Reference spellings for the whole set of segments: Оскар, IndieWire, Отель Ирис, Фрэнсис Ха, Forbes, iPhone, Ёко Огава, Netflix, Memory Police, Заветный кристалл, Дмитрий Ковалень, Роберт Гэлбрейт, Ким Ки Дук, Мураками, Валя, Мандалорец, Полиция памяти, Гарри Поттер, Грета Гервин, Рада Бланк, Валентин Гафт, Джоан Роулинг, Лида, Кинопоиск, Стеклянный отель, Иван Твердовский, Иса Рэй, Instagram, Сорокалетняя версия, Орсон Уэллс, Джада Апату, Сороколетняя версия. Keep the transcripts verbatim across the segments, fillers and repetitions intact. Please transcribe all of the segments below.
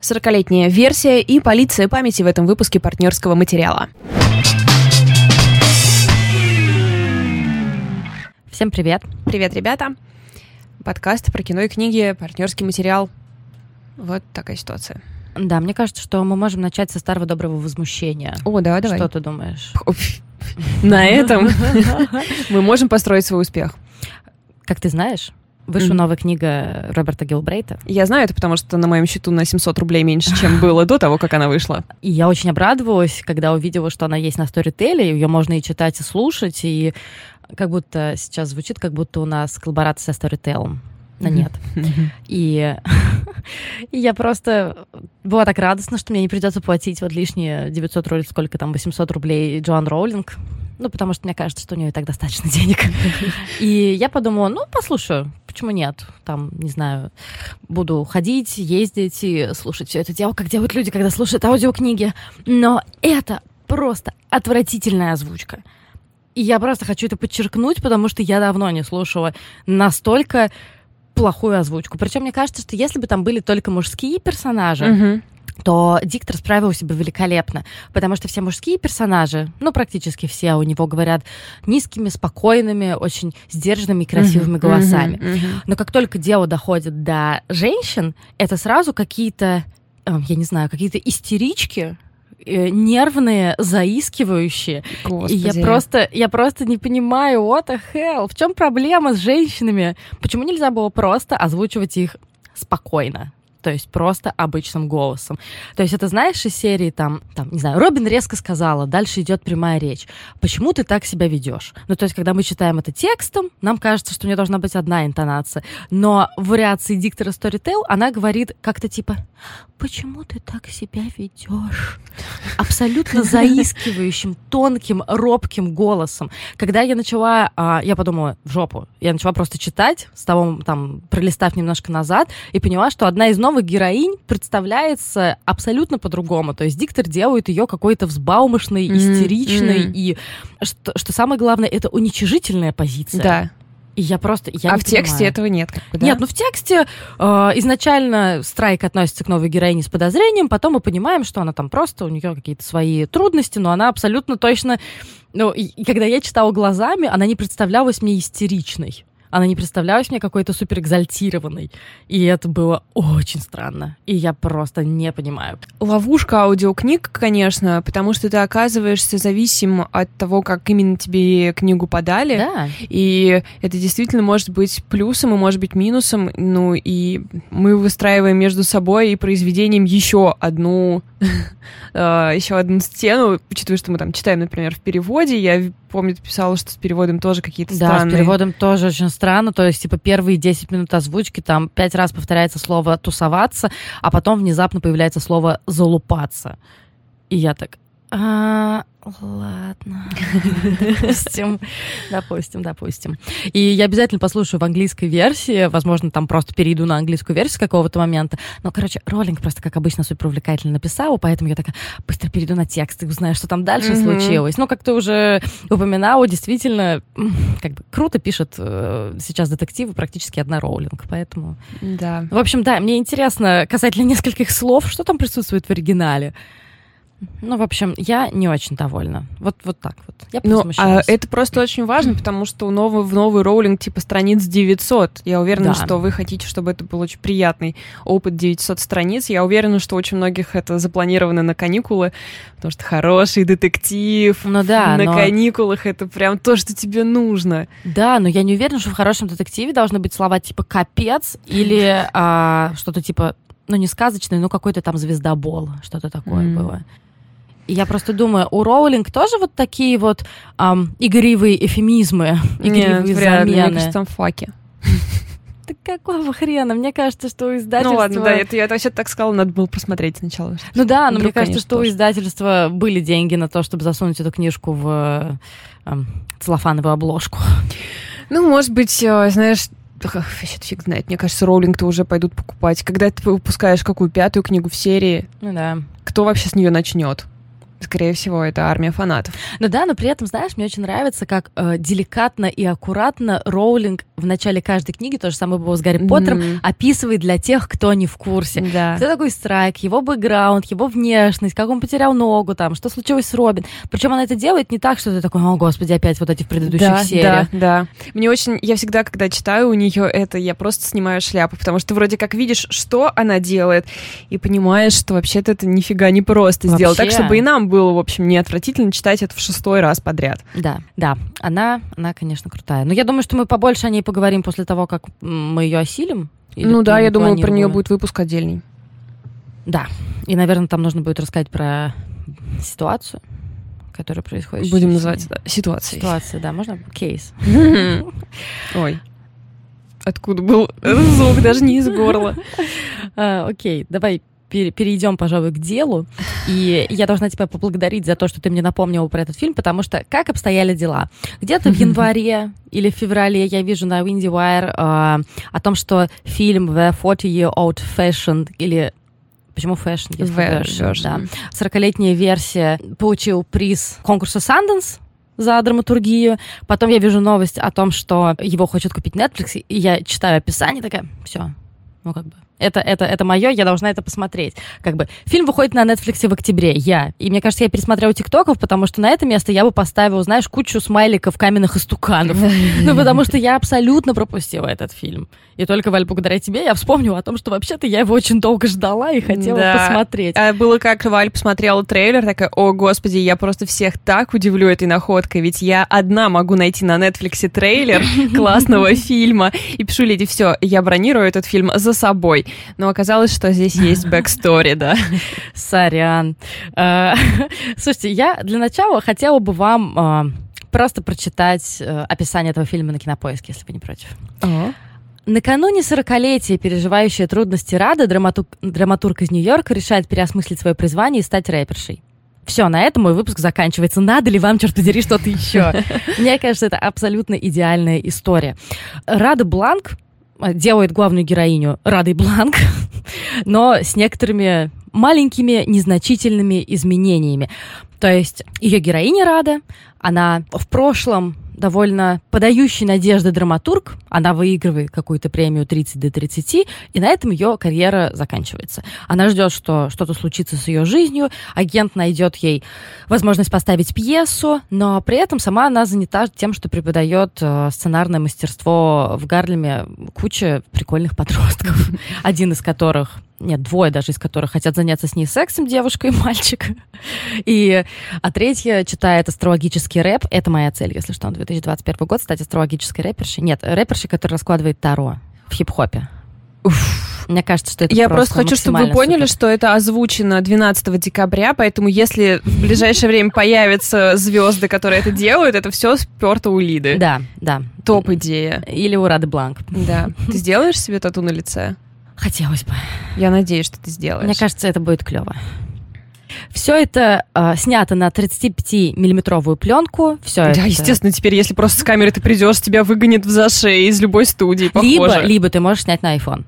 «Сорокалетняя версия» и «Полиция памяти» в этом выпуске партнерского материала. Всем привет. Привет, ребята. Подкаст про кино и книги, партнерский материал. Вот такая ситуация. Да, мне кажется, что мы можем начать со старого доброго возмущения. О, да, давай. Что ты думаешь? На этом мы можем построить свой успех. Как ты знаешь, вышла mm-hmm. новая книга Роберта Гэлбрейта. Я знаю это, потому что на моем счету на семьсот рублей меньше, чем было до того, как она вышла. И я очень обрадовалась, когда увидела, что она есть на Storytel, ее можно и читать, и слушать, и как будто сейчас звучит, как будто у нас коллаборация со Storytel. Но нет. Mm-hmm. И, и я просто была так радостна, что мне не придется платить вот лишние девятьсот рублей, сколько там, восемьсот рублей Джоан Роулинг. Ну, потому что мне кажется, что у нее и так достаточно денег. И я подумала, ну, послушаю, почему нет? Там, не знаю, буду ходить, ездить и слушать все это дело, как делают люди, когда слушают аудиокниги. Но это просто отвратительная озвучка. И я просто хочу это подчеркнуть, потому что я давно не слушала настолько плохую озвучку. Причем мне кажется, что если бы там были только мужские персонажи, mm-hmm. то диктор справился бы великолепно, потому что все мужские персонажи, ну, практически все у него говорят низкими, спокойными, очень сдержанными и красивыми mm-hmm, голосами. Mm-hmm, mm-hmm. Но как только дело доходит до женщин, это сразу какие-то, я не знаю, какие-то истерички, нервные, заискивающие. Господи. И я просто, я просто не понимаю, what the hell, в чем проблема с женщинами? Почему нельзя было просто озвучивать их спокойно? То есть просто обычным голосом. То есть это, знаешь, из серии там, там, не знаю, Робин резко сказала, дальше идет прямая речь. Почему ты так себя ведешь? Ну, то есть, когда мы читаем это текстом, нам кажется, что у нее должна быть одна интонация. Но в вариации диктора Storytel она говорит как-то типа «Почему ты так себя ведешь?» Абсолютно заискивающим, тонким, робким голосом. Когда я начала, я подумала, в жопу. Я начала просто читать, с того, там, пролистав немножко назад, и поняла, что одна из новых героинь представляется абсолютно по-другому. То есть диктор делает ее какой-то взбалмошной, mm-hmm. истеричной, mm-hmm. и что, что самое главное, это уничижительная позиция. Да. И я просто, я а в понимаю. Тексте этого нет, как бы, да? Нет, ну в тексте э, изначально Страйк относится к новой героине с подозрением, потом мы понимаем, что она там просто, у нее какие-то свои трудности, но она абсолютно точно... Ну, и, и когда я читала глазами, она не представлялась мне истеричной. Она не представлялась мне какой-то суперэкзальтированной. И это было очень странно. И я просто не понимаю. Ловушка аудиокниг, конечно, потому что ты оказываешься зависим от того, как именно тебе книгу подали. Да. И это действительно может быть плюсом и может быть минусом. Ну и мы выстраиваем между собой и произведением еще одну... еще одну стену, учитывая, что мы там читаем, например, в переводе. Я помню, ты писала, что с переводом тоже какие-то да, странные... Да, с переводом тоже очень странно. То есть, типа, первые десять минут озвучки, там пять раз повторяется слово «тусоваться», а потом внезапно появляется слово «залупаться». И я так... А, ладно. Допустим. Допустим, допустим. И я обязательно послушаю в английской версии. Возможно, там просто перейду на английскую версию какого-то момента. Но, короче, Роулинг просто, как обычно, супер увлекательно написала, поэтому я такая быстро перейду на текст и узнаю, что там дальше mm-hmm. случилось. Ну, как ты уже упоминала, действительно, как бы круто пишет э, сейчас детективы практически одна Роулинг, поэтому... Да. В общем, да, мне интересно, касательно нескольких слов, что там присутствует в оригинале. Ну, в общем, я не очень довольна. Вот, вот так вот. Я ну, а это просто очень важно, потому что у нового, в новый Роулинг типа страниц девятьсот. Я уверена, да. что вы хотите, чтобы это был очень приятный опыт девятьсот страниц. Я уверена, что очень многих это запланировано на каникулы, потому что хороший детектив ну, да, на но... каникулах — это прям то, что тебе нужно. Да, но я не уверена, что в хорошем детективе должны быть слова типа «капец» или а, что-то типа, ну, не сказочный, но какой-то там «звездобол». Что-то такое mm. было. Я просто думаю, у Роулинг тоже вот такие вот эм, игривые эвфемизмы, игривые Нет, замены. Нет, мне кажется, там факи. Так какого хрена? Мне кажется, что у издательства... Ну ладно, да, это, я вообще так сказала, надо было посмотреть сначала. Ну да, но вдруг, мне кажется, конечно, что тоже. У издательства были деньги на то, чтобы засунуть эту книжку в э, э, целлофановую обложку. Ну, может быть, э, знаешь... Вообще-то фиг знает. Мне кажется, Роулинг-то уже пойдут покупать. Когда ты выпускаешь какую пятую книгу в серии, ну да. кто вообще с нее начнет? Скорее всего, это армия фанатов. Ну да, но при этом, знаешь, мне очень нравится, как э, деликатно и аккуратно Роулинг в начале каждой книги, то же самое было с Гарри mm-hmm. Поттером, описывает для тех, кто не в курсе. Да. Кто такой Страйк, его бэкграунд, его внешность, как он потерял ногу, там, что случилось с Робин. Причем она это делает не так, что ты такой, о, господи, опять вот эти в предыдущих да, сериях. Да, да. Мне очень... Я всегда, когда читаю у нее это, я просто снимаю шляпу, потому что ты вроде как видишь, что она делает, и понимаешь, что вообще-то это нифига не просто сделать. Так, чтобы и нам было, в общем, неотвратительно читать это в шестой раз подряд. Да, да. Она, она, конечно, крутая. Но я думаю, что мы побольше о ней поговорим после того, как мы ее осилим. Ну да, я думаю, про нее будет выпуск отдельный. Да. И, наверное, там нужно будет рассказать про ситуацию, которая происходит. Будем называть это ситуацией. Ситуация, да. Можно? Кейс. Ой. Откуда был звук? Даже не из горла. Окей, давай перейдем, пожалуй, к делу. И я должна тебя поблагодарить за то, что ты мне напомнила про этот фильм, потому что как обстояли дела? Где-то в январе или в феврале я вижу на IndieWire э, о том, что фильм The forty-year-old Fashioned, или почему Fashion? Version, да. сорокалетняя версия, получил приз конкурса Sundance за драматургию. Потом я вижу новость о том, что его хочет купить Netflix, и я читаю описание, такая, все, ну как бы, это, это, это мое, я должна это посмотреть. Как бы. Фильм выходит на Netflix в октябре, я. И мне кажется, я пересмотрела тиктоков, потому что на это место я бы поставила, знаешь, кучу смайликов каменных истуканов. Ну, потому что я абсолютно пропустила этот фильм. И только, Валь, благодаря тебе я вспомнила о том, что вообще-то я его очень долго ждала и хотела да. посмотреть. А было как, Валь посмотрела трейлер, такая, о, господи, я просто всех так удивлю этой находкой, ведь я одна могу найти на Netflix трейлер классного фильма. И пишу леди, все, я бронирую этот фильм за собой. Но оказалось, что здесь есть бэкстори, да. Сорян. Слушайте, я для начала хотела бы вам просто прочитать описание этого фильма на Кинопоиске, если вы не против. Накануне сорокалетия, переживающая трудности Рада, драматург из Нью-Йорка, решает переосмыслить свое призвание и стать рэпершей. Все, на этом мой выпуск заканчивается. Надо ли вам, черт подери, что-то еще? Мне кажется, это абсолютно идеальная история. Рада Бланк делает главную героиню Радой Бланк, но с некоторыми маленькими, незначительными изменениями. То есть ее героиня Рада, она в прошлом довольно подающий надежды драматург, она выигрывает какую-то премию тридцать до тридцати, и на этом ее карьера заканчивается. Она ждет, что что-то случится с ее жизнью, агент найдет ей возможность поставить пьесу, но при этом сама она занята тем, что преподает сценарное мастерство в Гарлеме куча прикольных подростков, один из которых... Нет, двое даже из которых хотят заняться с ней сексом, девушка и мальчик. И, а третья читает астрологический рэп. Это моя цель, если что, на две тысячи двадцать первый год стать астрологической рэпершей. Нет, рэпершей, которая раскладывает таро в хип-хопе. Уф. Мне кажется, что это я просто, просто хочу, чтобы вы поняли, супер. Что это озвучено двенадцатого декабря, поэтому если в ближайшее время появятся звезды, которые это делают, это все сперто у Лиды. Да, да. Топ-идея. Или у Рады Бланк. Да. Ты сделаешь себе тату на лице? Хотелось бы. Я надеюсь, что ты сделаешь. Мне кажется, это будет клево. Все это э, снято на тридцатипятимиллиметровую пленку. Все да, это... естественно, теперь, если просто с камеры ты придешь, тебя выгонят в зашей из любой студии, похоже. Либо, либо ты можешь снять на iPhone.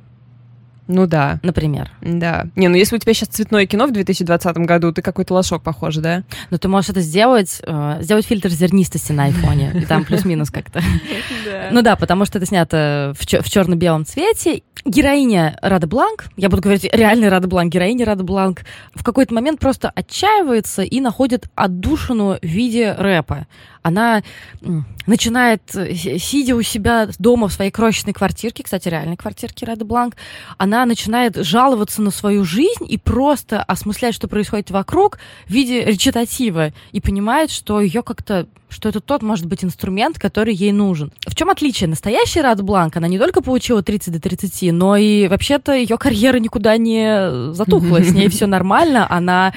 Ну да. Например. Да. Не, ну если у тебя сейчас цветное кино в две тысячи двадцатом году, ты какой-то лошок похож, да? Ну ты можешь это сделать, э, сделать фильтр зернистости на айфоне, и там плюс-минус как-то. Ну да, потому что это снято в черно-белом цвете. Героиня Рада Бланк, я буду говорить реальная Рада Бланк, героиня Рада Бланк, в какой-то момент просто отчаивается и находит отдушину в виде рэпа. Она начинает, сидя у себя дома в своей крошечной квартирке, кстати, реальной квартирке Рады Бланк, она начинает жаловаться на свою жизнь и просто осмыслять, что происходит вокруг, в виде речитатива, и понимает, что ее как-то... что это тот, может быть, инструмент, который ей нужен. В чем отличие? Настоящая Рада Бланк, она не только получила тридцать до тридцати, но и вообще-то ее карьера никуда не затухла, с ней все нормально. Она,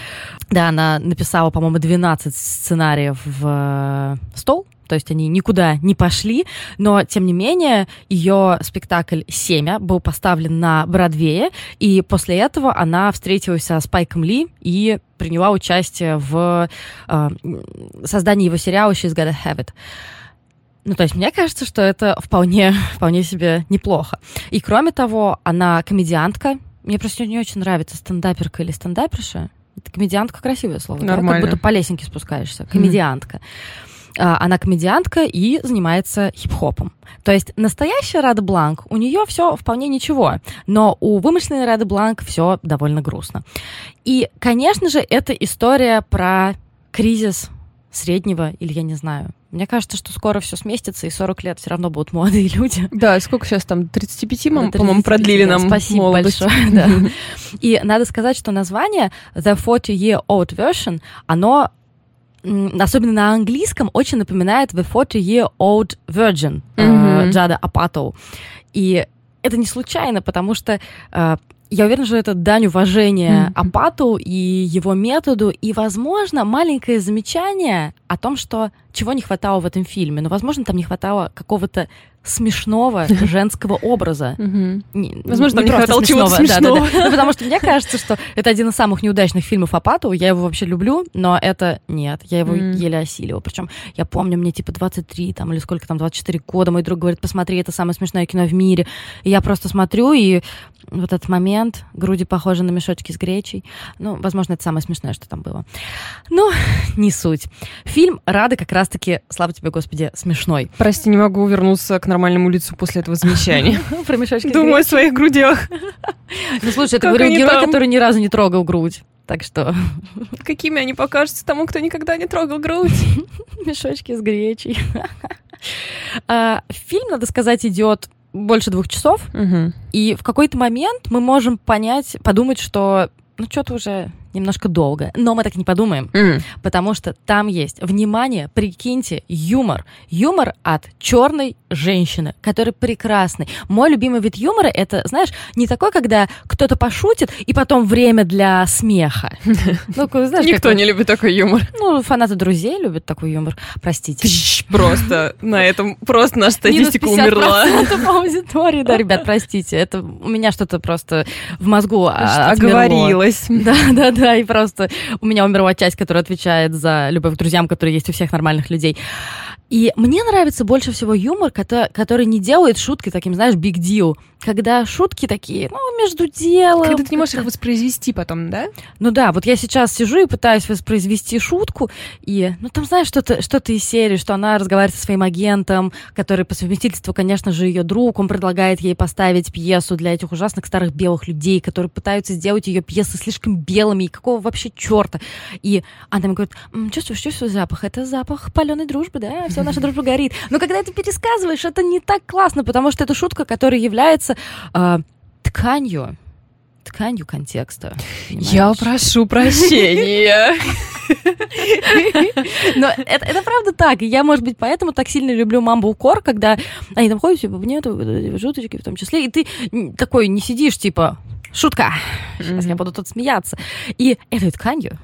да, она написала, по-моему, двенадцать сценариев в стол, то есть они никуда не пошли, но, тем не менее, ее спектакль «Семя» был поставлен на Бродвее, и после этого она встретилась со Спайком Ли и приняла участие в э, создании его сериала «She's Gotta Have It». Ну, то есть мне кажется, что это вполне, вполне себе неплохо. И, кроме того, она комедиантка. Мне просто не очень нравится стендаперка или стендаперша. Это комедиантка, красивое слово. Нормально. Да? Как будто по лесенке спускаешься. Комедиантка. Она комедиантка и занимается хип-хопом. То есть настоящая Рада Бланк, у нее все вполне ничего, но у вымышленной Рады Бланк все довольно грустно. И, конечно же, это история про кризис среднего, или я не знаю. Мне кажется, что скоро все сместится, и сорок лет все равно будут молодые люди. Да, сколько сейчас там? тридцать пять, мам, тридцать пять, по-моему, продлили нам спасибо молодость. Большое, да. И надо сказать, что название The forty-year-old version, оно... особенно на английском, очень напоминает The forty-year-old Virgin mm-hmm. э, Джада Апату. И это не случайно, потому что э, я уверена, что это дань уважения mm-hmm. Апату и его методу, и, возможно, маленькое замечание о том, что чего не хватало в этом фильме. Но, возможно, там не хватало какого-то смешного женского образа. Возможно, там не хватало чего-то смешного. Потому что мне кажется, что это один из самых неудачных фильмов Апату. Я его вообще люблю, но это нет. Я его еле осилила. Причем я помню, мне типа двадцать три там, или сколько там, двадцать четыре года. Мой друг говорит, посмотри, это самое смешное кино в мире. И я просто смотрю, и вот этот момент, груди похожи на мешочки с гречей. Ну, возможно, это самое смешное, что там было. Ну, не суть. Фильм «Рада» как раз-таки, слава тебе, Господи, смешной. Прости, не могу вернуться к нормальному лицу после этого замечания. Про мешочки. Думаю о своих грудях. Ну, слушай, это говорю герой, который ни разу не трогал грудь. Так что... Какими они покажутся тому, кто никогда не трогал грудь? Мешочки с гречей. Фильм, надо сказать, идет больше двух часов. И в какой-то момент мы можем понять, подумать, что... Ну, что-то уже немножко долго. Но мы так не подумаем, mm. потому что там есть, внимание, прикиньте, юмор. Юмор от черной женщины, который прекрасный. Мой любимый вид юмора — это, знаешь, не такой, когда кто-то пошутит, и потом время для смеха. Никто не любит такой юмор. Ну, фанаты «Друзей» любят такой юмор, простите. Просто на этом, просто наша статистика умерла. пятьдесят процентов аудитории, да, ребят, простите. Это у меня что-то просто в мозгу оговорилось. Да, да, да. Да, и просто у меня умерла часть, которая отвечает за любовь к друзьям, которые есть у всех нормальных людей. И мне нравится больше всего юмор, который не делает шутки таким, знаешь, big deal. Когда шутки такие, ну, между делом. Когда ты не можешь их воспроизвести потом, да? Ну да, вот я сейчас сижу и пытаюсь воспроизвести шутку, и, ну, там, знаешь, что-то, что-то из серии, что она разговаривает со своим агентом, который по совместительству, конечно же, ее друг, он предлагает ей поставить пьесу для этих ужасных старых белых людей, которые пытаются сделать ее пьесы слишком белыми, и какого вообще черта? И она мне говорит, чувствуешь, чувствуешь запах? Это запах паленой дружбы, да? Все, наша дружба горит. Но когда это пересказываешь, это не так классно, потому что это шутка, которая является тканью, тканью контекста. Понимаешь? Я прошу прощения. Но это, это правда так. И я, может быть, поэтому так сильно люблю мамбу-кор, когда они там ходят, типа, нет, жуточки в том числе, и ты такой не сидишь, типа, шутка, сейчас mm-hmm. я буду тут смеяться. И этой тканью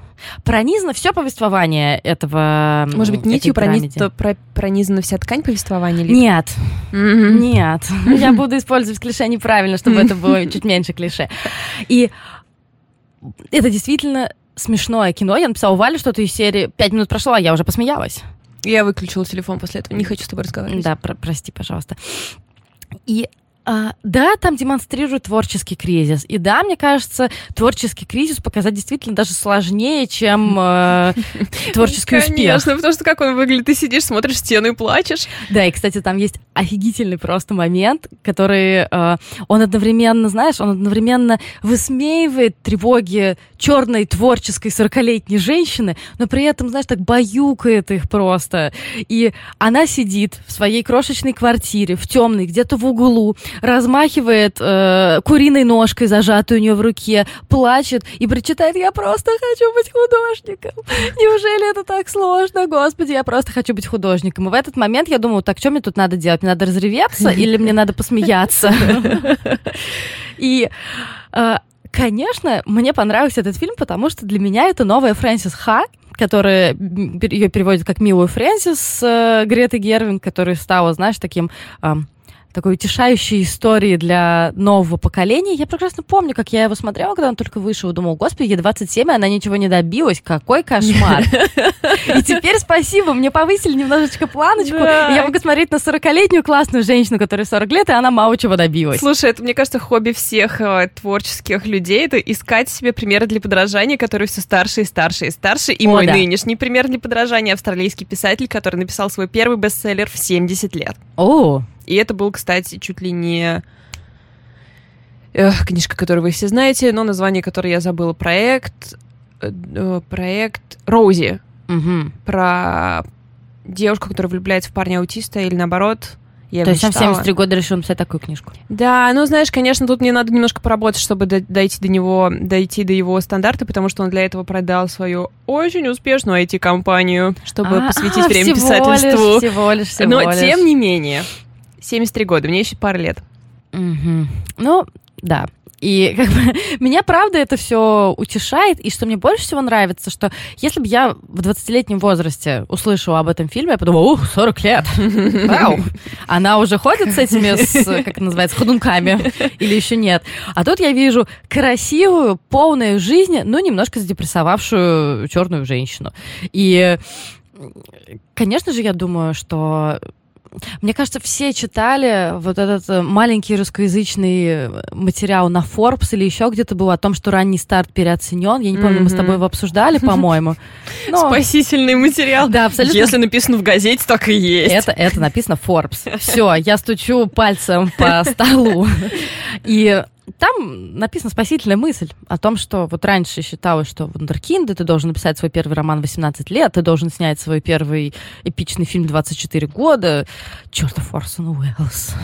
пронизано все повествование этого. Может быть, нитью пронизано, пронизана вся ткань повествования? Или... Нет, mm-hmm. нет. Я буду использовать клише неправильно, чтобы это было чуть меньше клише. И это действительно смешное кино. Я написала Вале что-то из серии «Пять минут прошло, а я уже посмеялась». Я выключила телефон после этого. Не хочу с тобой разговаривать. Да, про- прости, пожалуйста. И Uh, да, там демонстрируют творческий кризис. И да, мне кажется, творческий кризис показать действительно даже сложнее, чем uh, творческий успех. Конечно, потому что как он выглядит, ты сидишь, смотришь стену и плачешь. Да, и, кстати, там есть офигительный просто момент, который uh, он одновременно, знаешь, он одновременно высмеивает тревоги черной творческой сорокалетней женщины, но при этом, знаешь, так баюкает их просто. И она сидит в своей крошечной квартире, в темной, где-то в углу, размахивает э, куриной ножкой, зажатой у нее в руке, плачет и причитает: «Я просто хочу быть художником! Неужели это так сложно? Господи, я просто хочу быть художником!» И в этот момент я думаю, так что мне тут надо делать? Мне надо разреветься или мне надо посмеяться? И, конечно, мне понравился этот фильм, потому что для меня это новая Фрэнсис Ха, которая ее переводит как «Милую Фрэнсис» Греты Гервин, которая стала, знаешь, таким... такой утешающей истории для нового поколения. Я прекрасно помню, как я его смотрела, когда он только вышел, и думала, господи, ей двадцать семь, она ничего не добилась, какой кошмар. И теперь спасибо, мне повысили немножечко планочку, я могу смотреть на сорокалетнюю классную женщину, которой сорок лет, и она мало чего добилась. Слушай, это, мне кажется, хобби всех творческих людей, это искать себе примеры для подражания, которые все старше и старше и старше. И мой нынешний пример для подражания — австралийский писатель, который написал свой первый бестселлер в семьдесят лет. О. И это был, кстати, чуть ли не Эх, книжка, которую вы все знаете, но название которой я забыла. Проект проект Роузи. Угу. Про девушку, которая влюбляется в парня-аутиста или наоборот. Я То есть он в семьдесят три года решил написать такую книжку? Да, ну, знаешь, конечно, тут мне надо немножко поработать, чтобы дойти до него, дойти до его стандарта, потому что он для этого продал свою очень успешную ай ти-компанию, чтобы а, посвятить а, время всего писательству. Лишь, всего лишь, всего Но, лишь. Тем не менее, семьдесят три года, мне еще пара лет. Угу. Ну, да. И как бы, меня, правда, это все утешает. И что мне больше всего нравится, что если бы я в двадцатилетнем возрасте услышала об этом фильме, я подумала, ух, сорок лет. Вау. Она уже ходит с этими, с, как это называется, ходунками. Или еще нет. А тут я вижу красивую, полную жизнь, но немножко задепрессовавшую черную женщину. И, конечно же, я думаю, что... Мне кажется, все читали вот этот маленький русскоязычный материал на Forbes или еще где-то был о том, что ранний старт переоценен. Я не помню, mm-hmm. мы с тобой его обсуждали, по-моему. Но... Спасительный материал. Да, абсолютно. Если написано в газете, так и есть. Это, это написано Forbes. Все, я стучу пальцем по столу. И... Там написана спасительная мысль о том, что вот раньше считалось, что вундеркинды, ты должен написать свой первый роман в восемнадцать лет, ты должен снять свой первый эпичный фильм в двадцать четыре года. Чертов Орсон Уэллс.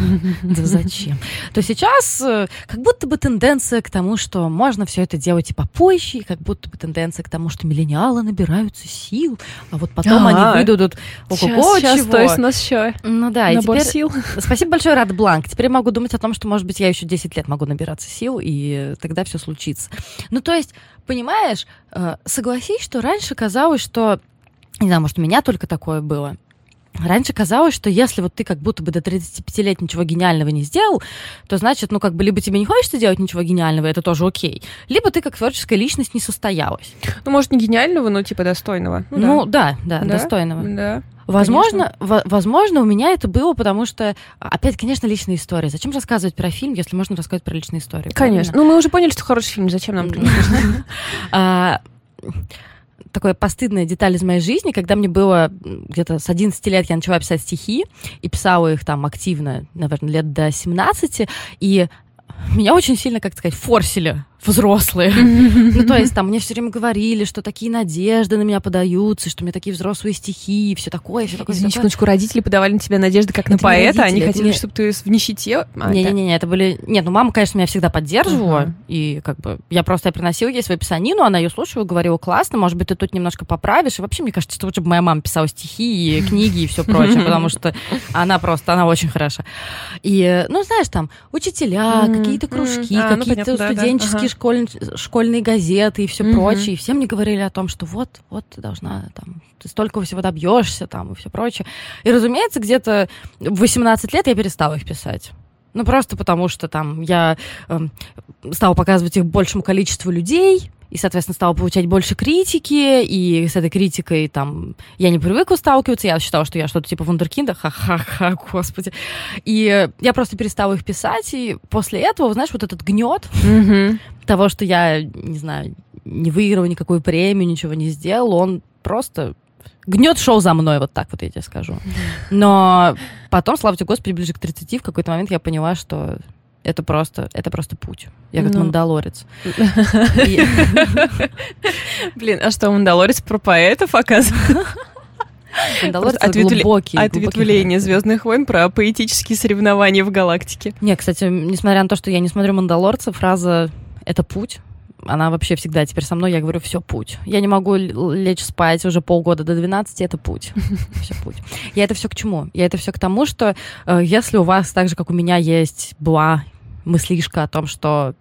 Да зачем? То сейчас как будто бы тенденция к тому, что можно все это делать и попозже, и как будто бы тенденция к тому, что миллениалы набираются сил, а вот потом они выйдут... Сейчас, то есть у нас еще набор сил. Спасибо большое, Рада Бланк. Теперь могу думать о том, что, может быть, я еще десять лет могу набираться сил, и тогда все случится. Ну, то есть, понимаешь, согласись, что раньше казалось, что... Не знаю, может, у меня только такое было. Раньше казалось, что если вот ты как будто бы до тридцати пяти лет ничего гениального не сделал, то, значит, ну, как бы либо тебе не хочется делать ничего гениального, это тоже окей, либо ты как творческая личность не состоялась. Ну, может, не гениального, но типа достойного. Ну, ну да. Да, да, да, достойного. Да. Возможно, в, возможно, у меня это было, потому что, опять, конечно, личная история. Зачем рассказывать про фильм, если можно рассказывать про личную историю? Конечно. Правильно? Ну, мы уже поняли, что хороший фильм. Зачем нам принять? Такая постыдная деталь из моей жизни, когда мне было где-то с одиннадцати лет, я начала писать стихи, и писала их там активно, наверное, лет до семнадцати, и меня очень сильно, как сказать, форсили взрослые. Ну, то есть, там, мне все время говорили, что такие надежды на меня подаются, что у меня такие взрослые стихи, и все такое, все такое. Извини, секундочку, родители подавали на тебя надежды как на поэта, они хотели, чтобы ты в нищете... Не-не-не, это были... Нет, ну, мама, конечно, меня всегда поддерживала, и как бы я просто приносила ей свою писанину, она ее слушала, говорила, классно, может быть, ты тут немножко поправишь, и вообще, мне кажется, что лучше бы моя мама писала стихи и книги и все прочее, потому что она просто, она очень хороша. И, ну, знаешь, там, учителя, какие-то кружки, какие-то студенческие Школь, школьные газеты и все mm-hmm. прочее. И все мне говорили о том, что вот, вот ты должна, там, ты столько всего добьешься, там, и все прочее. И, разумеется, где-то в восемнадцать лет я перестала их писать. Ну, просто потому что там я э, стала показывать их большему количеству людей, и, соответственно, стала получать больше критики, и с этой критикой там я не привыкла сталкиваться, я считала, что я что-то типа вундеркинда, ха-ха-ха, господи. И я просто перестала их писать, и после этого, знаешь, вот этот гнет mm-hmm. того, что я, не знаю, не выиграла никакую премию, ничего не сделала, он просто... Гнет шел за мной, вот так вот я тебе скажу. Но потом, слава тебе, Господи, ближе к тридцати в какой-то момент я поняла, что... Это просто, это просто путь. Я как ну. мандалорец. Блин, а что, мандалорец про поэтов, оказывается? Мандалорец — это глубокий. Ответвление «Звездных войн» про поэтические соревнования в галактике. Не, кстати, несмотря на то, что я не смотрю «Мандалорца», фраза «это путь», она вообще всегда теперь со мной, я говорю, все путь. Я не могу лечь спать уже полгода до двенадцати, это путь. Все путь. Я это все к чему? Я это все к тому, что если у вас так же, как у меня, есть была... мыслишка о том, что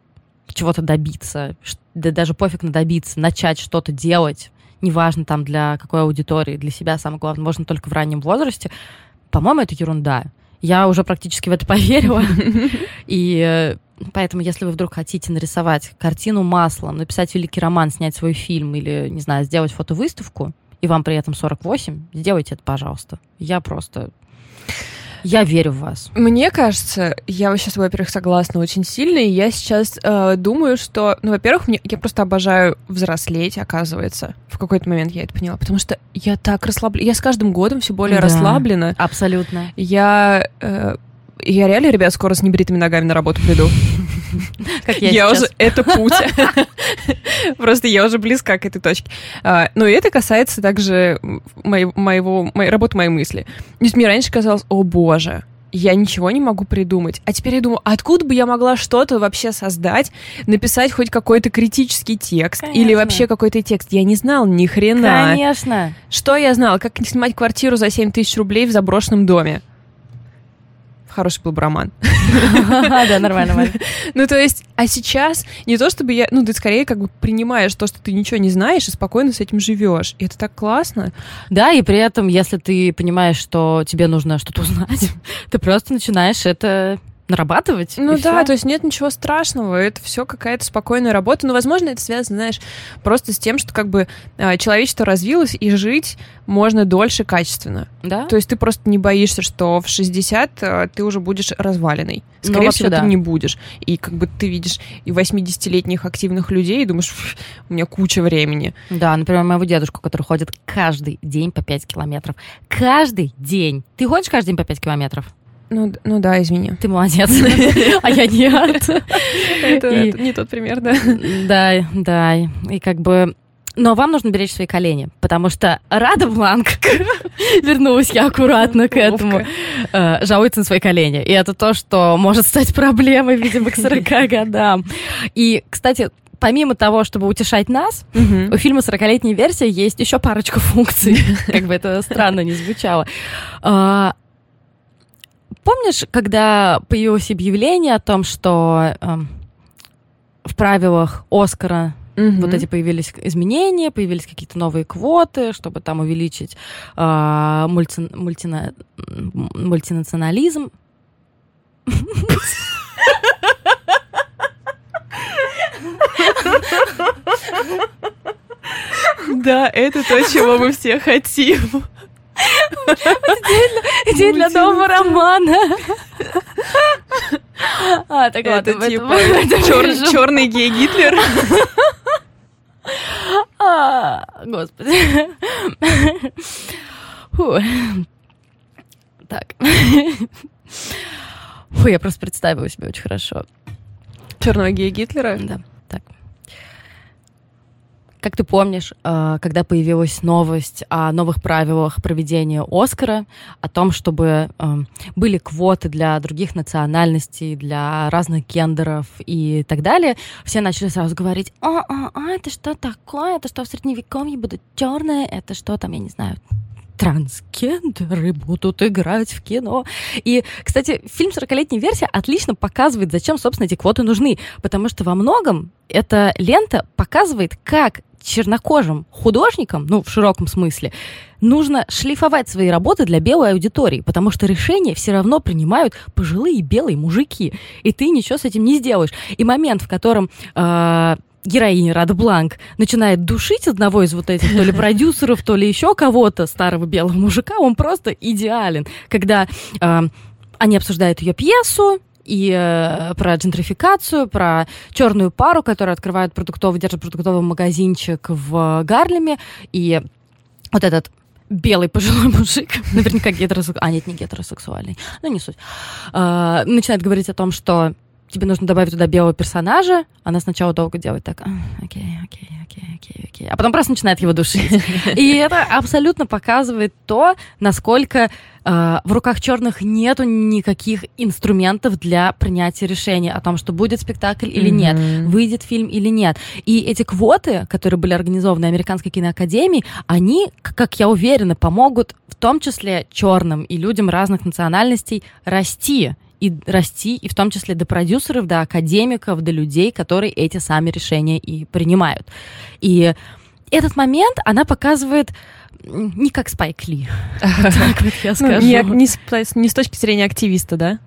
чего-то добиться, да даже пофиг на добиться, начать что-то делать, неважно там для какой аудитории, для себя, самое главное, можно только в раннем возрасте, по-моему, это ерунда. Я уже практически в это поверила. И поэтому, если вы вдруг хотите нарисовать картину маслом, написать великий роман, снять свой фильм или, не знаю, сделать фотовыставку, и вам при этом сорок восемь, сделайте это, пожалуйста. Я просто... Я верю в вас. Мне кажется, я вообще с тобой, во-первых, согласна очень сильно, и я сейчас э, думаю, что... Ну, во-первых, мне, я просто обожаю взрослеть, оказывается. В какой-то момент я это поняла, потому что я так расслаблена. Я с каждым годом все более да, расслаблена. Абсолютно. Я, э, я реально, ребят, скоро с небритыми ногами на работу приду. Как я, я уже это путь. Просто я уже близка к этой точке. А, ну и это касается также моего, моего, моей, работы моей мысли. То есть мне раньше казалось, о боже, я ничего не могу придумать. А теперь я думаю, откуда бы я могла что-то вообще создать, написать хоть какой-то критический текст, конечно, или вообще какой-то текст. Я не знала ни хрена. Конечно. Что я знала? Как снимать квартиру за семь тысяч рублей в заброшенном доме. Хороший был бы роман. Да, нормально. Ну, то есть, а сейчас не то, чтобы я... Ну, ты скорее как бы принимаешь то, что ты ничего не знаешь, и спокойно с этим живешь. И это так классно. Да, и при этом, если ты понимаешь, что тебе нужно что-то узнать, ты просто начинаешь это... нарабатывать. Ну да, все. То есть нет ничего страшного, это все какая-то спокойная работа, но, возможно, это связано, знаешь, просто с тем, что как бы человечество развилось, и жить можно дольше качественно. Да. То есть ты просто не боишься, что в шестьдесят ты уже будешь разваленной. Скорее всего, да, ты не будешь. И как бы ты видишь и восьмидесятилетних активных людей и думаешь, у меня куча времени. Да, например, моего дедушку, который ходит каждый день по пять километров. Каждый день! Ты ходишь каждый день по пять километров? Ну, ну да, извини. Ты молодец. А я нет. Это не тот пример, да? Да, да. И как бы... Но вам нужно беречь свои колени, потому что Рада Бланк, вернулась я аккуратно к этому, жалуется на свои колени. И это то, что может стать проблемой, видимо, к сорока годам. И, кстати... Помимо того, чтобы утешать нас, uh-huh. у фильма «сорокалетняя версия» есть еще парочка функций. Как бы это странно не звучало. А, помнишь, когда появилось объявление о том, что а, в правилах «Оскара» uh-huh. вот эти появились изменения, появились какие-то новые квоты, чтобы там увеличить а, мульти, мультина, мультинационализм? Да, это то, чего мы все хотим. Идея для нового романа. А, так ладно. Это типа черный гей Гитлер. Господи. Так. Фу, я просто представила себя очень хорошо. Черного гея Гитлера? Да. Так. Как ты помнишь, когда появилась новость о новых правилах проведения «Оскара», о том, чтобы были квоты для других национальностей, для разных гендеров и так далее, все начали сразу говорить: «А, а, а, это что такое? Это что, в средневековье будут черные? Это что там, я не знаю, трансгендеры будут играть в кино». И, кстати, фильм «сорокалетняя версия» отлично показывает, зачем, собственно, эти квоты нужны. Потому что во многом эта лента показывает, как чернокожим художникам, ну, в широком смысле, нужно шлифовать свои работы для белой аудитории, потому что решения все равно принимают пожилые белые мужики, и ты ничего с этим не сделаешь. И момент, в котором... Э- героиня Рада Бланк начинает душить одного из вот этих то ли продюсеров, то ли еще кого-то, старого белого мужика, он просто идеален. Когда э, они обсуждают ее пьесу, и э, про джентрификацию, про черную пару, которая открывает продуктовый, держит продуктовый магазинчик в Гарлеме, и вот этот белый пожилой мужик, наверняка гетеросексуальный, а нет, не гетеросексуальный, ну не суть, э, начинает говорить о том, что тебе нужно добавить туда белого персонажа. Она сначала долго делает так: окей, окей, окей, окей, окей. А потом просто начинает его душить. И это абсолютно показывает то, насколько э, в руках черных нету никаких инструментов для принятия решения о том, что будет спектакль или нет, mm-hmm. выйдет фильм или нет. И эти квоты, которые были организованы Американской киноакадемией, они, как я уверена, помогут в том числе черным и людям разных национальностей расти. И расти, и в том числе до продюсеров, до академиков, до людей, которые эти сами решения и принимают. И этот момент она показывает не как Спайк Ли. Так вот я скажу. Не с точки зрения активиста, да?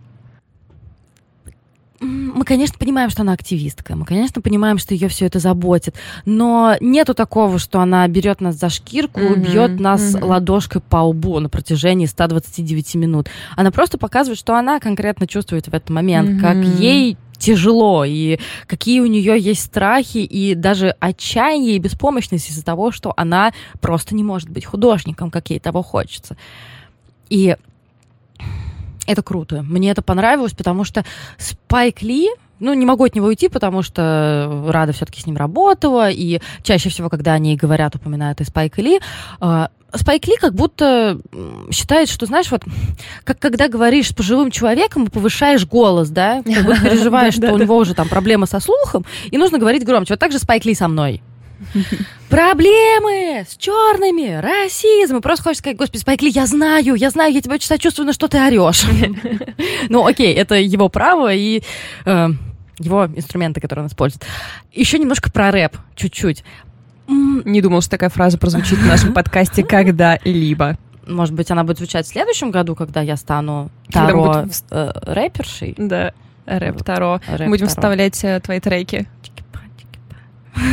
Мы, конечно, понимаем, что она активистка, мы, конечно, понимаем, что ее все это заботит, но нету такого, что она берет нас за шкирку, mm-hmm, бьет нас mm-hmm. ладошкой по лбу на протяжении ста двадцати девяти минут. Она просто показывает, что она конкретно чувствует в этот момент, mm-hmm. как ей тяжело, и какие у нее есть страхи, и даже отчаяние и беспомощность из-за того, что она просто не может быть художником, как ей того хочется. И... это круто. Мне это понравилось, потому что Спайк Ли, ну, не могу от него уйти, потому что Рада все-таки с ним работала, и чаще всего, когда они говорят, упоминают и Спайка Ли, э, Спайк Ли как будто считает, что, знаешь, вот, как когда говоришь с пожилым человеком и повышаешь голос, да, как будто переживаешь, что у него уже там проблемы со слухом, и нужно говорить громче. Вот так же Спайк Ли со мной. Проблемы с черными, расизм. И просто хочешь сказать: господи, Спайк Ли, я знаю, я знаю, я тебя очень сочувствую, что ты орешь. Ну, окей, это его право и э, его инструменты, которые он использует. Еще немножко про рэп, чуть-чуть. Не думал, что такая фраза прозвучит в нашем подкасте когда-либо. Может быть, она будет звучать в следующем году, когда я стану таро э, рэпершей. Да, рэп-таро. Вот. Рэп-таро. Будем вставлять э, твои треки.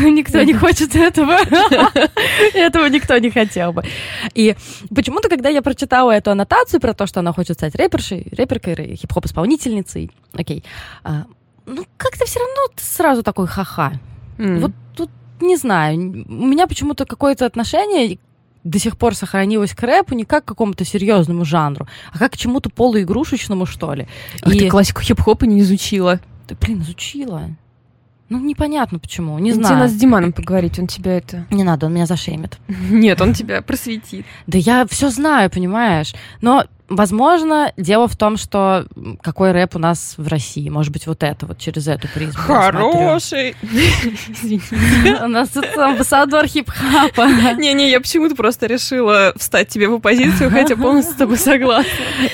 Никто не хочет этого. Этого никто не хотел бы. И почему-то, когда я прочитала эту аннотацию про то, что она хочет стать рэпершей, рэперкой, хип-хоп-исполнительницей, окей, ну как-то все равно сразу такой ха-ха. Вот тут, не знаю, у меня почему-то какое-то отношение до сих пор сохранилось к рэпу не как к какому-то серьезному жанру, а как к чему-то полуигрушечному, что ли. А ты классику хип-хопа не изучила? Да, блин, изучила. Ну, непонятно почему, не знаю. Где нас с Диманом поговорить, он тебя это... Не надо, он меня зашеймит. Нет, он тебя просветит. Да я все знаю, понимаешь. Но, возможно, дело в том, что какой рэп у нас в России. Может быть, вот это, вот через эту призму. Хороший! У нас тут амбассадор хип-хапа. Не-не, я почему-то просто решила встать тебе в оппозицию, хотя полностью с тобой согласна.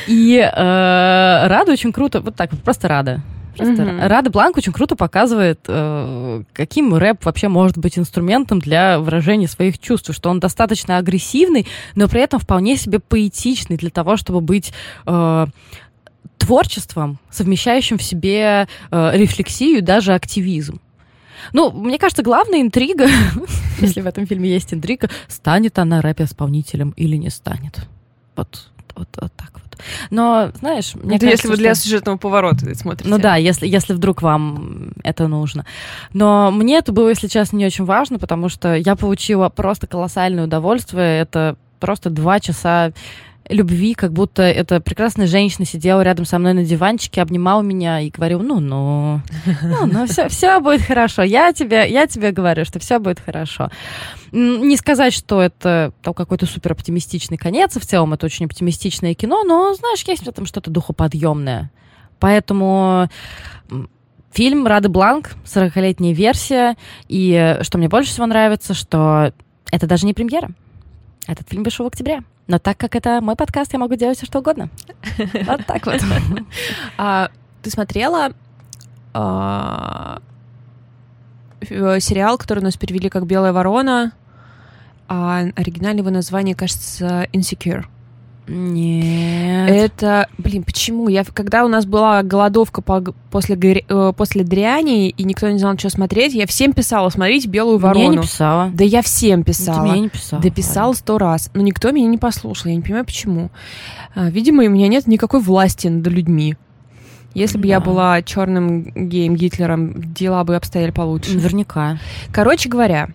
И Рада очень круто, вот так вот, просто Рада. Просто mm-hmm. Рада Бланк очень круто показывает, э, каким рэп вообще может быть инструментом для выражения своих чувств, что он достаточно агрессивный, но при этом вполне себе поэтичный для того, чтобы быть э, творчеством, совмещающим в себе э, рефлексию и даже активизм. Ну, мне кажется, главная интрига, если в этом фильме есть интрига, станет она рэп-исполнителем или не станет. Вот. Вот, вот так вот. Но, знаешь, мне да кажется, если вы для что... сюжетного поворота смотрите. Ну да, если, если вдруг вам это нужно. Но мне это было, если честно, не очень важно, потому что я получила просто колоссальное удовольствие. Это просто два часа любви, как будто эта прекрасная женщина сидела рядом со мной на диванчике, обнимала меня и говорила: ну-ну, ну-ну, все, все будет хорошо. Я тебе, я тебе говорю, что все будет хорошо. Не сказать, что это какой-то супер оптимистичный конец, в целом это очень оптимистичное кино, но, знаешь, есть в этом что-то духоподъемное. Поэтому фильм «Рада Бланк», сорокалетняя версия, и что мне больше всего нравится, что это даже не премьера. Этот фильм вышел в октябре. Но так как это мой подкаст, я могу делать все, что угодно. Вот так вот. Ты смотрела сериал, который у нас перевели как «Белая ворона», а оригинальное его название, кажется, «Insecure». Нет. Это, блин, почему? Я, когда у нас была голодовка по, после, после дряни, и никто не знал, что смотреть, я всем писала: смотрите «Белую ворону». Мне не писала. Да я всем писала. Ты меня не писала. Да писала сто раз. Но никто меня не послушал. Я не понимаю, почему. Видимо, у меня нет никакой власти над людьми. Если бы да. я была черным геем Гитлером, дела бы обстояли получше. Наверняка. Короче говоря,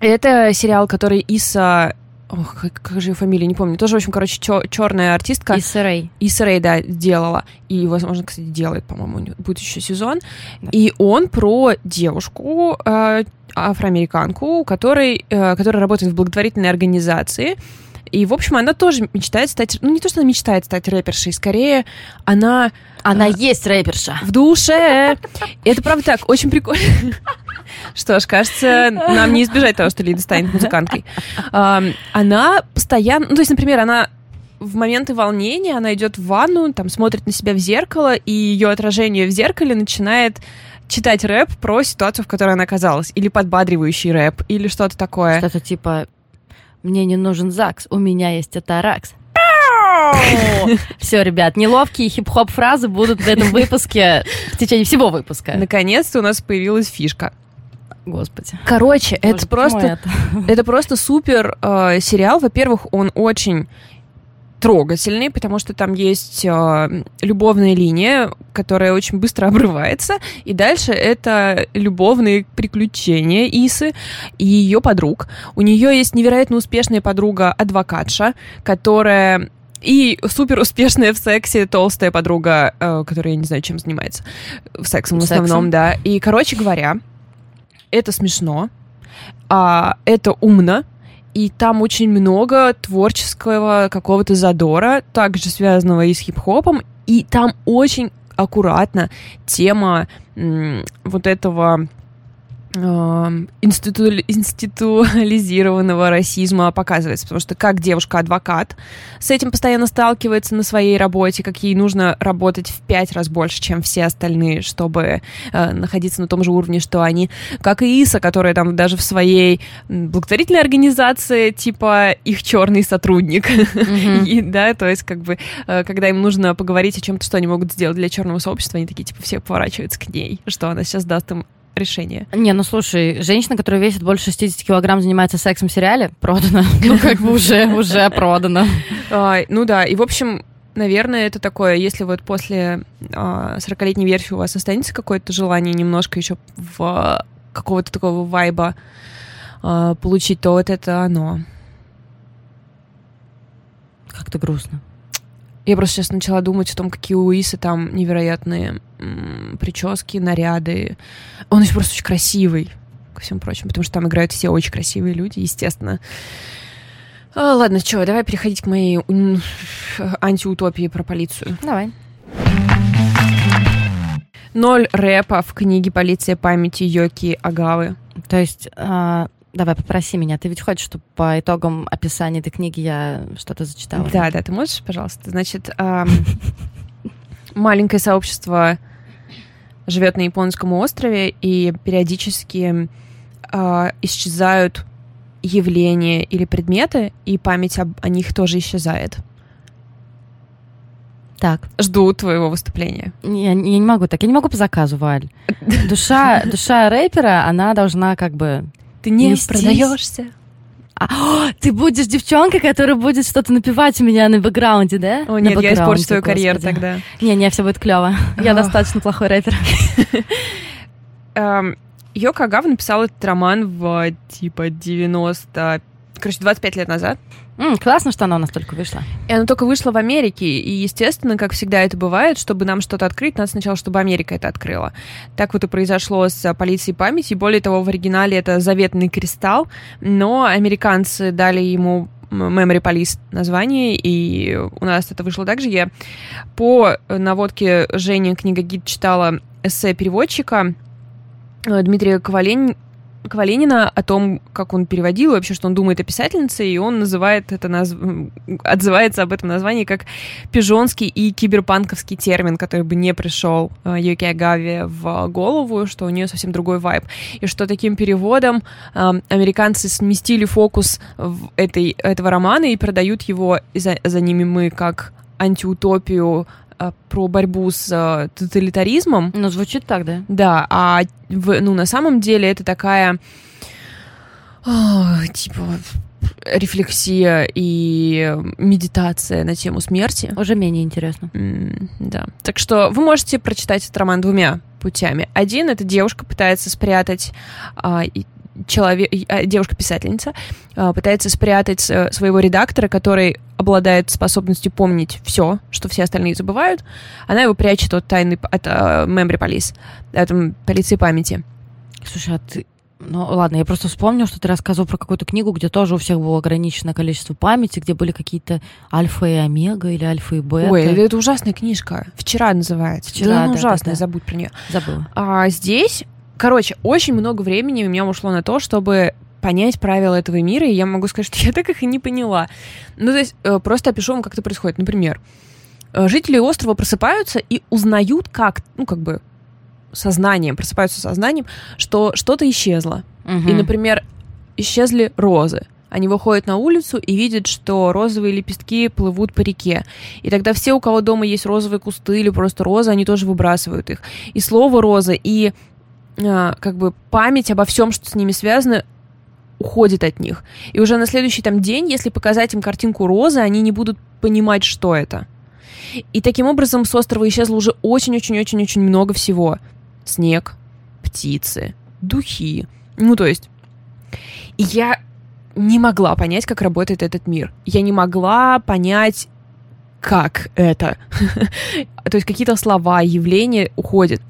это сериал, который Иса... Ох, как, как же ее фамилия, не помню. Тоже, в общем, короче, чер- черная артистка. Иса Рэй. Иса Рэй, да, делала. И, возможно, кстати, делает, по-моему, у нее будет еще сезон. Да. И он про девушку, э, афроамериканку, который, э, которая работает в благотворительной организации. И, в общем, она тоже мечтает стать... Ну, не то, что она мечтает стать рэпершей, скорее она... Она э, есть рэперша. В душе. Это, правда, так, очень прикольно. Что ж, кажется, нам не избежать того, что Лида станет музыканткой. Она постоянно... Ну, то есть, например, она в моменты волнения, она идет в ванну, там, смотрит на себя в зеркало, и ее отражение в зеркале начинает читать рэп про ситуацию, в которой она оказалась, или подбадривающий рэп, или что-то такое. Что-то типа «Мне не нужен ЗАГС, у меня есть атаракс». Все, ребят, неловкие хип-хоп фразы будут в этом выпуске в течение всего выпуска. Наконец-то у нас появилась фишка. Господи. Короче, Боже, это просто это? это просто супер э, сериал. Во-первых, он очень трогательный, потому что там есть э, любовная линия, которая очень быстро обрывается, и дальше это любовные приключения Исы и ее подруг. У нее есть невероятно успешная подруга-адвокатша, которая... И супер успешная в сексе толстая подруга, э, которая, я не знаю, чем занимается. Сексом в основном, Сексом. да. И, короче говоря, это смешно, а, это умно, и там очень много творческого какого-то задора, также связанного и с хип-хопом, и там очень аккуратно тема м- вот этого... Институ... институализированного расизма показывается, потому что как девушка-адвокат с этим постоянно сталкивается на своей работе, как ей нужно работать в пять раз больше, чем все остальные, чтобы э, находиться на том же уровне, что они, как и Иса, которая там даже в своей благотворительной организации типа их черный сотрудник, mm-hmm. И, да, то есть как бы э, когда им нужно поговорить о чем-то, что они могут сделать для черного сообщества, они такие типа все поворачиваются к ней, что она сейчас даст им решение. Не, ну слушай, женщина, которая весит больше шестьдесят килограмм, занимается сексом в сериале, продано. Ну, как бы уже, уже продано. Ну да, и в общем, наверное, это такое, если вот после сорокалетней версии у вас останется какое-то желание немножко еще какого-то такого вайба получить, то вот это оно. Как-то грустно. Я просто сейчас начала думать о том, какие у Исы там невероятные м- прически, наряды. Он еще просто очень красивый, ко всему прочему, потому что там играют все очень красивые люди, естественно. А, ладно, что, давай переходить к моей м- антиутопии про полицию. Давай. Ноль рэпа в книге «Полиция памяти» Ёки Огавы. То есть... А... Давай, попроси меня. Ты ведь хочешь, чтобы по итогам описания этой книги я что-то зачитала? Да, да, ты можешь, пожалуйста? Значит, маленькое сообщество живет на японском острове, и периодически исчезают явления или предметы, и память о них тоже исчезает. Так. Жду твоего выступления. Я, я не могу так. Я не могу по заказу, Валь. Душа, душа рэпера, она должна как бы... Ты не Нестись. продаешься. А, о, ты будешь девчонкой, которая будет что-то напевать у меня на бэкграунде, да? О, нет, я испорчу твою карьеру тогда. Не, не, все будет клево. Я достаточно плохой рэпер. Ёко Огава написала этот роман в типа девяносто... Короче, двадцать пять лет назад. Mm, классно, что она у нас только вышла. И она только вышла в Америке. И, естественно, как всегда это бывает, чтобы нам что-то открыть, надо сначала, чтобы Америка это открыла. Так вот и произошло с «Полицией памяти». Более того, в оригинале это «Заветный кристалл», но американцы дали ему Memory Police название, и у нас это вышло также. Я по наводке Жени книга-гид читала эссе переводчика Дмитрия Ковалень, Коваленина о том, как он переводил, и вообще, что он думает о писательнице, и он называет это наз... отзывается об этом названии как пижонский и киберпанковский термин, который бы не пришел Ёки Огаве в голову, что у нее совсем другой вайб, и что таким переводом э, американцы сместили фокус в этой, этого романа и продают его за, за ними мы как антиутопию про борьбу с тоталитаризмом. Ну, звучит так, да? Да, а в, ну, на самом деле это такая о, типа рефлексия и медитация на тему смерти. Уже менее интересно. Mm, да. Так что вы можете прочитать этот роман двумя путями. Один — это девушка пытается спрятать... А, и, Человек, девушка-писательница пытается спрятать своего редактора, который обладает способностью помнить все, что все остальные забывают. Она его прячет от тайны, от uh, Memory Police, от um, полиции памяти. Слушай, а ты... Ну, ладно, я просто вспомнила, что ты рассказывал про какую-то книгу, где тоже у всех было ограниченное количество памяти, где были какие-то альфа и омега или альфа и бета. Ой, это ужасная книжка. «Вчера» называется. «Вчера», да, она да, ужасная, да, да. Забудь про нее. Забыла. А здесь... Короче, очень много времени у меня ушло на то, чтобы понять правила этого мира, и я могу сказать, что я так их и не поняла. Ну, то есть, просто опишу вам, как это происходит. Например, жители острова просыпаются и узнают, как, ну, как бы, сознанием, просыпаются сознанием, что что-то исчезло. Угу. И, например, исчезли розы. Они выходят на улицу и видят, что розовые лепестки плывут по реке. И тогда все, у кого дома есть розовые кусты или просто розы, они тоже выбрасывают их. И слово «роза», и э, как бы память обо всем, что с ними связано, уходит от них. И уже на следующий там день, если показать им картинку розы, они не будут понимать, что это. И таким образом с острова исчезло уже очень-очень-очень-очень много всего. Снег, птицы, духи. Ну, то есть... И я не могла понять, как работает этот мир. Я не могла понять, как это. То есть какие-то слова, явления уходят.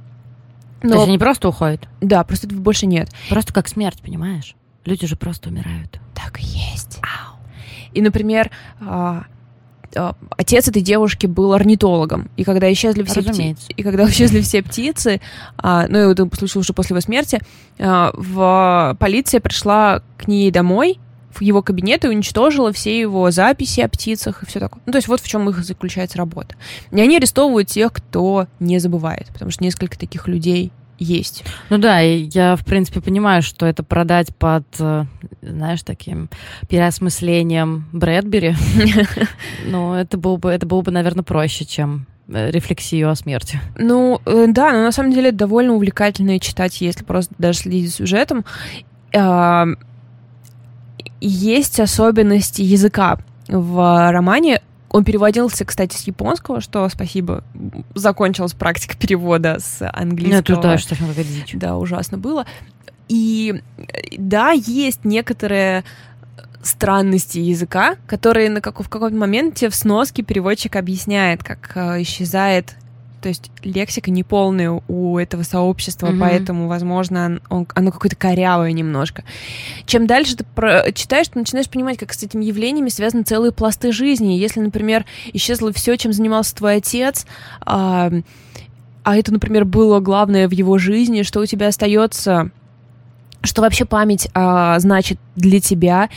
Но... То есть они просто уходят? Да, просто этого больше нет. Просто как смерть, понимаешь? Люди же просто умирают. Так и есть. Ау. И, например... Отец этой девушки был орнитологом. И когда исчезли все, пти... и когда исчезли все птицы, а, ну, это случилось уже после его смерти, а, в... полиция пришла к ней домой, в его кабинет, и уничтожила все его записи о птицах и все такое. Ну, то есть вот в чем их заключается работа. И они арестовывают тех, кто не забывает, потому что несколько таких людей есть. Ну да, я, в принципе, понимаю, что это продать под, знаешь, таким переосмыслением Брэдбери. Ну, это было бы, это было бы, наверное, проще, чем рефлексию о смерти. Ну, да, но на самом деле это довольно увлекательно читать, если просто даже следить за сюжетом. Есть особенности языка в романе. Он переводился, кстати, с японского, что, спасибо, закончилась практика перевода с английского. Ну, да, что надо говорить. Да, ужасно было. И да, есть некоторые странности языка, которые на как- в каком-то моменте в сноске переводчик объясняет, как э, исчезает, то есть лексика неполная у этого сообщества, mm-hmm. поэтому, возможно, он, оно какое-то корявое немножко. Чем дальше ты про- читаешь, ты начинаешь понимать, как с этими явлениями связаны целые пласты жизни. Если, например, исчезло все, чем занимался твой отец, а, а это, например, было главное в его жизни, что у тебя остается, что вообще память а, значит для тебя,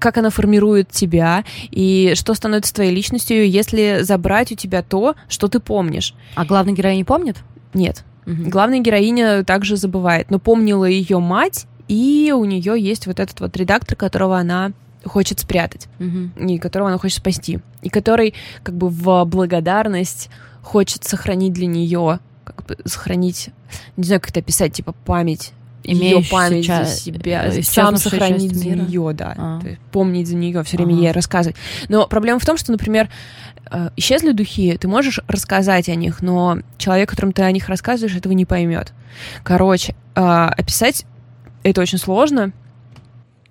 как она формирует тебя, и что становится твоей личностью, если забрать у тебя то, что ты помнишь. А главная героиня помнит? Нет. Угу. Главная героиня также забывает, но помнила ее мать, и у нее есть вот этот вот редактор, которого она хочет спрятать, угу. и которого она хочет спасти, и который как бы в благодарность хочет сохранить для нее, как бы сохранить, не знаю, как это описать, типа память, ее память сейчас, за себя, сам сохранить за нее, да, а. То есть помнить за нее, все время а. ей рассказывать. Но проблема в том, что, например, исчезли духи, ты можешь рассказать о них, но человек, которому ты о них рассказываешь, этого не поймет. Короче, описать это очень сложно.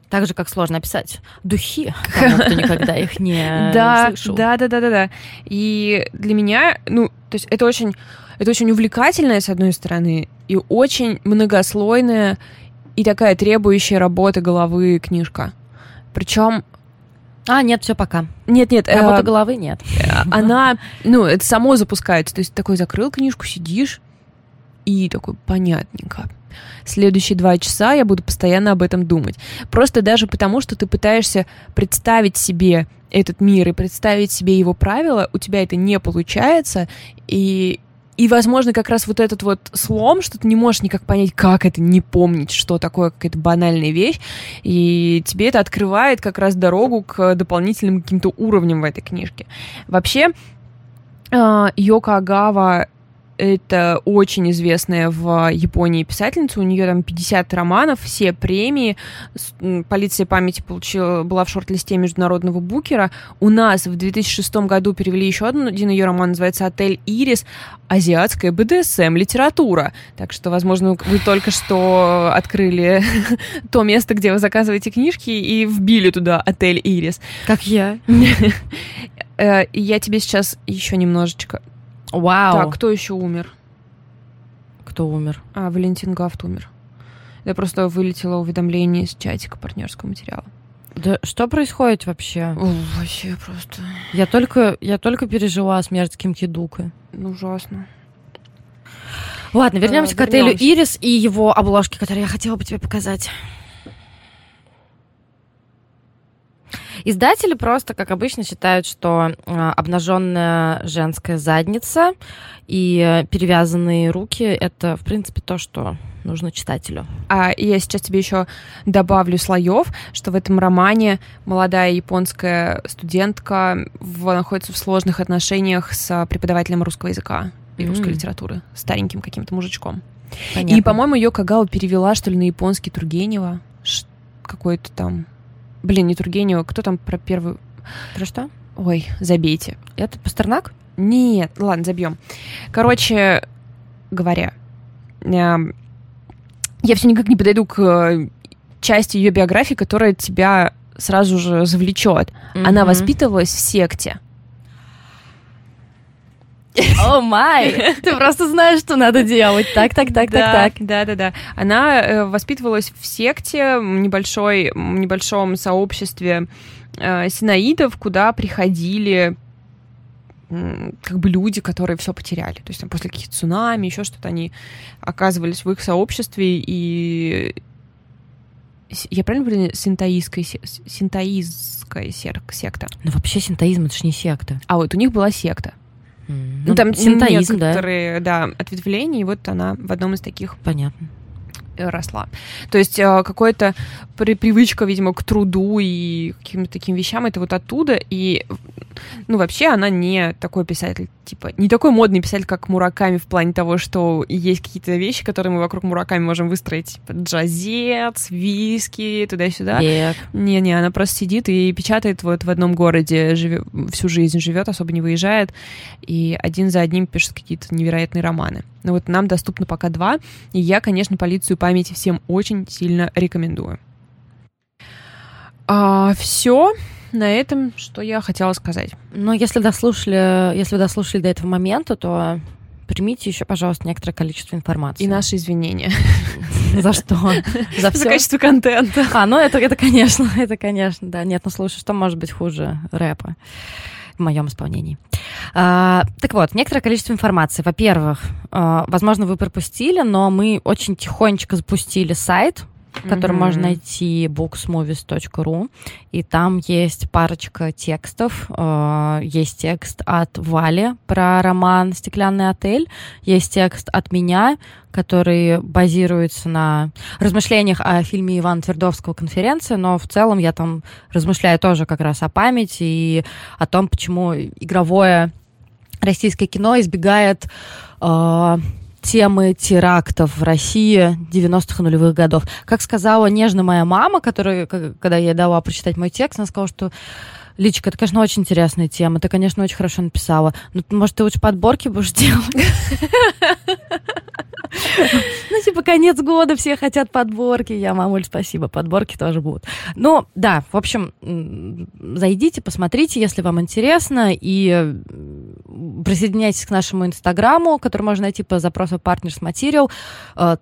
Так же, как сложно описать духи, потому что никогда их не слышал. Да, да, да, да, да. И для меня, ну, то есть это очень... Это очень увлекательная, с одной стороны, и очень многослойная и такая требующая работы головы книжка. Причем... А, нет, все пока. Нет-нет. Работы э- головы нет. Она, ну, это само запускается. То есть такой закрыл книжку, сидишь и такой, понятненько. Следующие два часа я буду постоянно об этом думать. Просто даже потому, что ты пытаешься представить себе этот мир и представить себе его правила, у тебя это не получается, и... И, возможно, как раз вот этот вот слом, что ты не можешь никак понять, как это, не помнить, что такое какая-то банальная вещь, и тебе это открывает как раз дорогу к дополнительным каким-то уровням в этой книжке. Вообще, Ёко Огава — это очень известная в Японии писательница, у нее там пятьдесят романов, все премии, «Полиция памяти» получила, была в шорт-листе международного букера. У нас в две тысячи шестом году перевели еще один, один ее роман, называется «Отель Ирис», азиатская бэ дэ эс эм-литература. Так что, возможно, вы только что открыли то место, где вы заказываете книжки, и вбили туда «Отель Ирис». Как я. Я тебе сейчас еще немножечко... Вау. Так, кто еще умер? Кто умер? А, Валентин Гафт умер. Я просто вылетело уведомление из чатика партнерского материала. Да что происходит вообще? О, вообще просто... Я только, я только пережила смерть Ким Ки Дука. Ну, ужасно. Ладно, вернемся а, к отелю вернемся. «Ирис» и его обложке, которую я хотела бы тебе показать. Издатели просто, как обычно, считают, что обнаженная женская задница и перевязанные руки — это, в принципе, то, что нужно читателю. А я сейчас тебе еще добавлю слоев, что в этом романе молодая японская студентка в, находится в сложных отношениях с преподавателем русского языка и mm-hmm. русской литературы, стареньким каким-то мужичком. Понятно. И, по-моему, Ёко Огава перевела, что ли, на японский Тургенева, Ш- какой-то там... Блин, не Тургенева, кто там про первую... Про что? Ой, забейте. Это Пастернак? Нет, ладно, забьем. Короче говоря... Я все никак не подойду к части ее биографии, которая тебя сразу же завлечет. Mm-hmm. Она воспитывалась в секте. О, oh май! Ты просто знаешь, что надо делать. Так, так, так, да, так, так. Да, да, да. Она э, воспитывалась в секте, в небольшой, небольшом сообществе э, синаидов, куда приходили как бы люди, которые все потеряли. То есть там после каких-то цунами, еще что-то, они оказывались в их сообществе, и... Я правильно говорю? Синтоистская, синтоистская секта. Ну вообще синтоизм — это же не секта. А вот у них была секта. Mm-hmm. Ну там синтоизм, некоторые, да, да, ответвления, и вот она в одном из таких... Понятно. Росла. То есть какая-то привычка, видимо, к труду и каким-то таким вещам, это вот оттуда. И, ну, вообще она не такой писатель, типа, не такой модный писатель, как Мураками, в плане того, что есть какие-то вещи, которые мы вокруг Мураками можем выстроить. Типа джазец, виски, туда-сюда. Нет. Не-не, она просто сидит и печатает вот в одном городе, живет, всю жизнь живет, особо не выезжает, и один за одним пишет какие-то невероятные романы. Но вот нам доступно пока два, и я, конечно, «Полицию памяти» всем очень сильно рекомендую. А, все на этом, что я хотела сказать. Но если дослушали, если вы дослушали до этого момента, то примите еще, пожалуйста, некоторое количество информации. И наши извинения. За что? За все? За качество контента. А, ну это, это, конечно, это, конечно, да. Нет, ну слушай, что может быть хуже рэпа? В моем исполнении. А, так вот, некоторое количество информации. Во-первых, а, возможно, вы пропустили, но мы очень тихонечко запустили сайт, который mm-hmm. можно найти booksmovies точка ру, и там есть парочка текстов. А, есть текст от Вали про роман «Стеклянный отель», есть текст от меня, который базируется на размышлениях о фильме Ивана Твердовского «Конференция», но в целом я там размышляю тоже как раз о памяти и о том, почему игровое российское кино избегает э, темы терактов в России девяностых и нулевых годов. Как сказала нежно моя мама, которая, когда я дала прочитать мой текст, она сказала, что Личка, это, конечно, очень интересная тема. Ты, конечно, очень хорошо написала. Но, может, ты лучше подборки будешь делать? Ну, типа, конец года, все хотят подборки. Я, мамуль, спасибо, подборки тоже будут. Ну, да, в общем, зайдите, посмотрите, если вам интересно. И присоединяйтесь к нашему инстаграму, который можно найти по запросу Partners Material.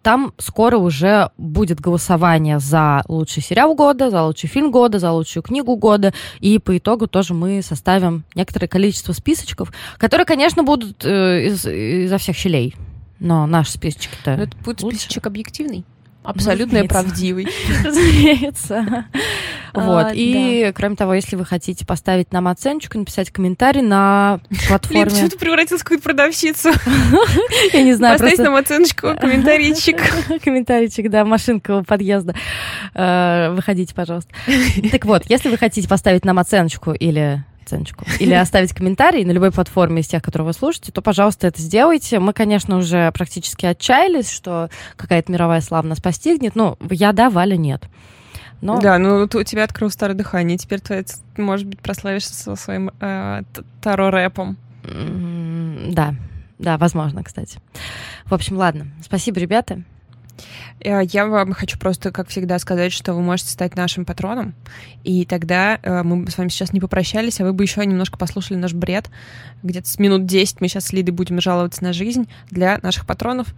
Там скоро уже будет голосование за лучший сериал года, за лучший фильм года, за лучшую книгу года. И по итогу тоже мы составим некоторое количество списочков, которые, конечно, будут э, из, изо всех щелей. Но наш списочек-то это будет лучше. Списочек объективный. Абсолютно Разумеется. правдивый. Разумеется. Вот. А, и, да. кроме того, если вы хотите поставить нам оценочку, написать комментарий на платформе... Блин, почему ты превратилась в какую-то продавщицу? Я не знаю. Поставить нам оценочку, комментарийчик. Комментарийчик, да, машинка у подъезда. Выходите, пожалуйста. Так вот, если вы хотите поставить нам оценочку или... оценочку. Или оставить комментарий на любой платформе из тех, которые вы слушаете, то, пожалуйста, это сделайте. Мы, конечно, уже практически отчаялись, что какая-то мировая слава нас постигнет. Ну, я да, Валя нет. Но... Да, ну у тебя открыл старое дыхание. Теперь ты, может быть, прославишься со своим э, таро-рэпом. Mm-hmm, да, да, возможно, кстати. В общем, ладно. Спасибо, ребята. Я вам хочу просто, как всегда, сказать, что вы можете стать нашим патроном, и тогда э, мы с вами сейчас не попрощались, а вы бы еще немножко послушали наш бред. Где-то с минут десять мы сейчас с Лидой будем жаловаться на жизнь для наших патронов,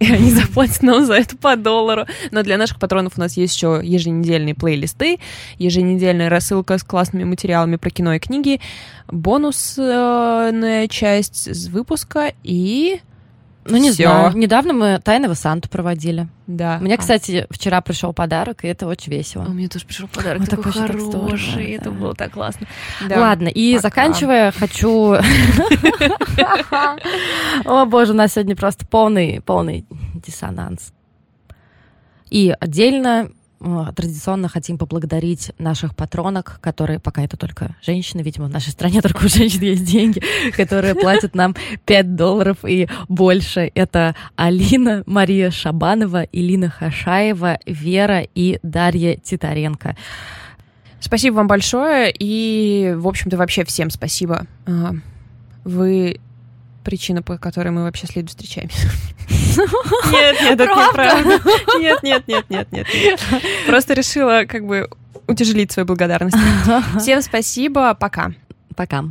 и они заплатят нам за это по доллару. Но для наших патронов у нас есть еще еженедельные плейлисты, еженедельная рассылка с классными материалами про кино и книги, бонусная часть выпуска и... Ну, не Всё. знаю. Недавно мы тайного Санту проводили. Да. Мне, а. кстати, вчера пришел подарок, и это очень весело. У меня тоже пришел подарок. Он такой, такой хороший. Здорово, это да. было так классно. Да. Ладно, и Пока. заканчивая, хочу... О, боже, у нас сегодня просто полный диссонанс. И отдельно... Традиционно хотим поблагодарить наших патронок, которые, пока это только женщины, видимо, в нашей стране только у женщин есть деньги, которые платят нам пять долларов и больше. Это Алина, Мария Шабанова, Илина Хашаева, Вера и Дарья Титаренко. Спасибо вам большое, и, в общем-то, вообще всем спасибо. Вы... Причина, по которой мы вообще с Лидой встречаемся. Нет, нет, это неправда. Нет, нет, нет, нет, нет. Просто решила как бы утяжелить свою благодарность. Всем спасибо, пока. Пока.